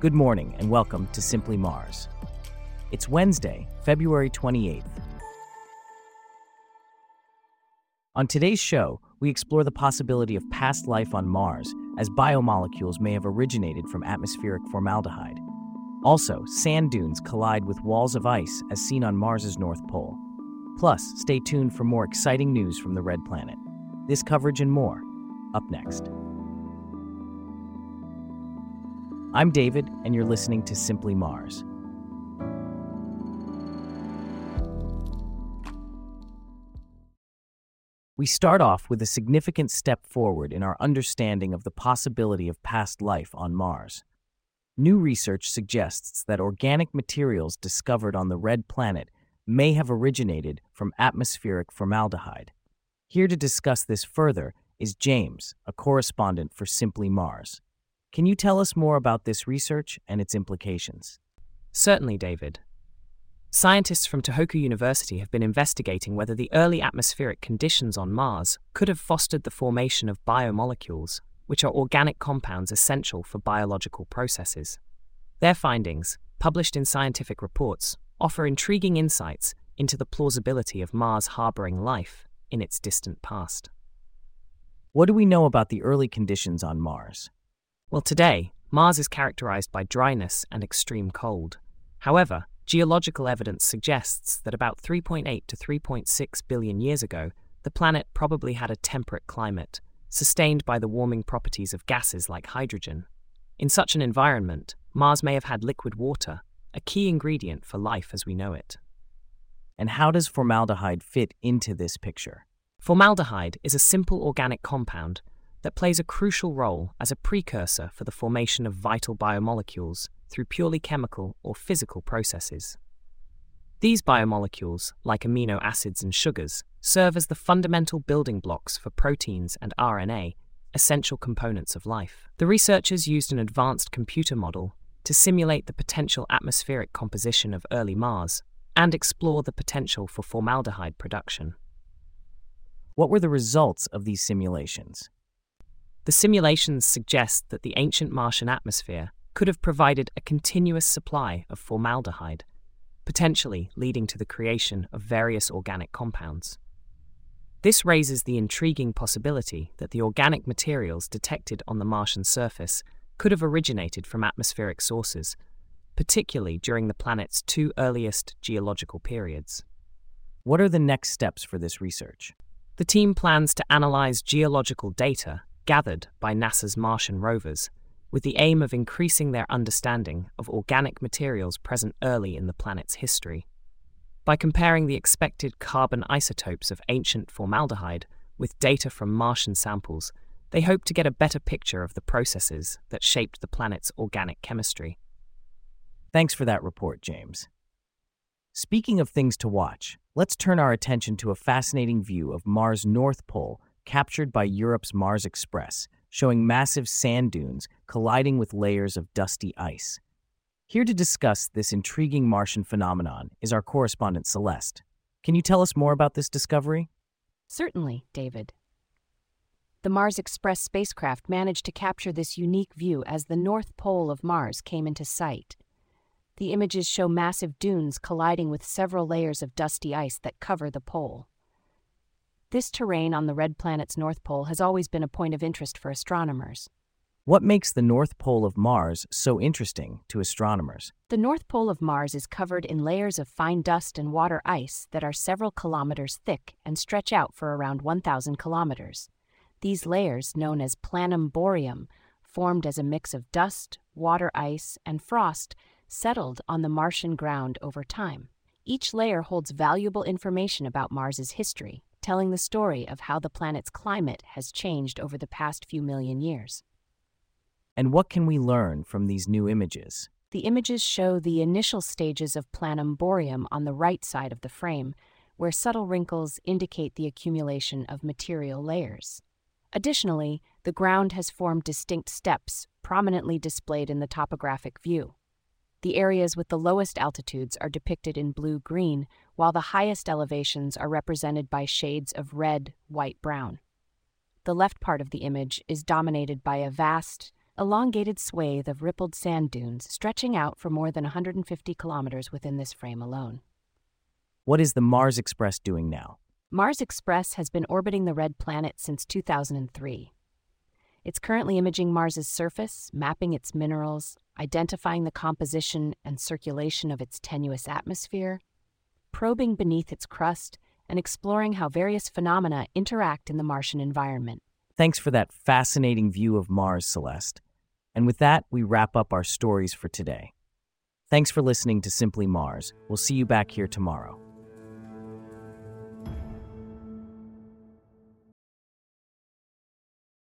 Good morning and welcome to Simply Mars. It's Wednesday, February 28th. On today's show, we explore the possibility of past life on Mars, as biomolecules may have originated from atmospheric formaldehyde. Also, sand dunes collide with walls of ice, as seen on Mars's North Pole. Plus, stay tuned for more exciting news from the Red Planet. This coverage and more, up next. I'm David, and you're listening to Simply Mars. We start off with a significant step forward in our understanding of the possibility of past life on Mars. New research suggests that organic materials discovered on the Red Planet may have originated from atmospheric formaldehyde. Here to discuss this further is James, a correspondent for Simply Mars. Can you tell us more about this research and its implications? Certainly, David. Scientists from Tohoku University have been investigating whether the early atmospheric conditions on Mars could have fostered the formation of biomolecules, which are organic compounds essential for biological processes. Their findings, published in scientific reports, offer intriguing insights into the plausibility of Mars harboring life in its distant past. What do we know about the early conditions on Mars? Well, today, Mars is characterized by dryness and extreme cold. However, geological evidence suggests that about 3.8 to 3.6 billion years ago, the planet probably had a temperate climate, sustained by the warming properties of gases like hydrogen. In such an environment, Mars may have had liquid water, a key ingredient for life as we know it. And how does formaldehyde fit into this picture? Formaldehyde is a simple organic compound that plays a crucial role as a precursor for the formation of vital biomolecules through purely chemical or physical processes. These biomolecules, like amino acids and sugars, serve as the fundamental building blocks for proteins and RNA, essential components of life. The researchers used an advanced computer model to simulate the potential atmospheric composition of early Mars and explore the potential for formaldehyde production. What were the results of these simulations? The simulations suggest that the ancient Martian atmosphere could have provided a continuous supply of formaldehyde, potentially leading to the creation of various organic compounds. This raises the intriguing possibility that the organic materials detected on the Martian surface could have originated from atmospheric sources, particularly during the planet's two earliest geological periods. What are the next steps for this research? The team plans to analyze geological data gathered by NASA's Martian rovers, with the aim of increasing their understanding of organic materials present early in the planet's history. By comparing the expected carbon isotopes of ancient formaldehyde with data from Martian samples, they hope to get a better picture of the processes that shaped the planet's organic chemistry. Thanks for that report, James. Speaking of things to watch, let's turn our attention to a fascinating view of Mars' North Pole captured by Europe's Mars Express, showing massive sand dunes colliding with layers of dusty ice. Here to discuss this intriguing Martian phenomenon is our correspondent Celeste. Can you tell us more about this discovery? Certainly, David. The Mars Express spacecraft managed to capture this unique view as the North Pole of Mars came into sight. The images show massive dunes colliding with several layers of dusty ice that cover the pole. This terrain on the Red Planet's North Pole has always been a point of interest for astronomers. What makes the North Pole of Mars so interesting to astronomers? The North Pole of Mars is covered in layers of fine dust and water ice that are several kilometers thick and stretch out for around 1,000 kilometers. These layers, known as Planum Boreum, formed as a mix of dust, water ice, and frost, settled on the Martian ground over time. Each layer holds valuable information about Mars's history, telling the story of how the planet's climate has changed over the past few million years. And what can we learn from these new images? The images show the initial stages of Planum Boreum on the right side of the frame, where subtle wrinkles indicate the accumulation of material layers. Additionally, the ground has formed distinct steps, prominently displayed in the topographic view. The areas with the lowest altitudes are depicted in blue-green, while the highest elevations are represented by shades of red, white, brown. The left part of the image is dominated by a vast, elongated swathe of rippled sand dunes stretching out for more than 150 kilometers within this frame alone. What is the Mars Express doing now? Mars Express has been orbiting the red planet since 2003. It's currently imaging Mars's surface, mapping its minerals, identifying the composition and circulation of its tenuous atmosphere, probing beneath its crust, and exploring how various phenomena interact in the Martian environment. Thanks for that fascinating view of Mars, Celeste. And with that, we wrap up our stories for today. Thanks for listening to Simply Mars. We'll see you back here tomorrow.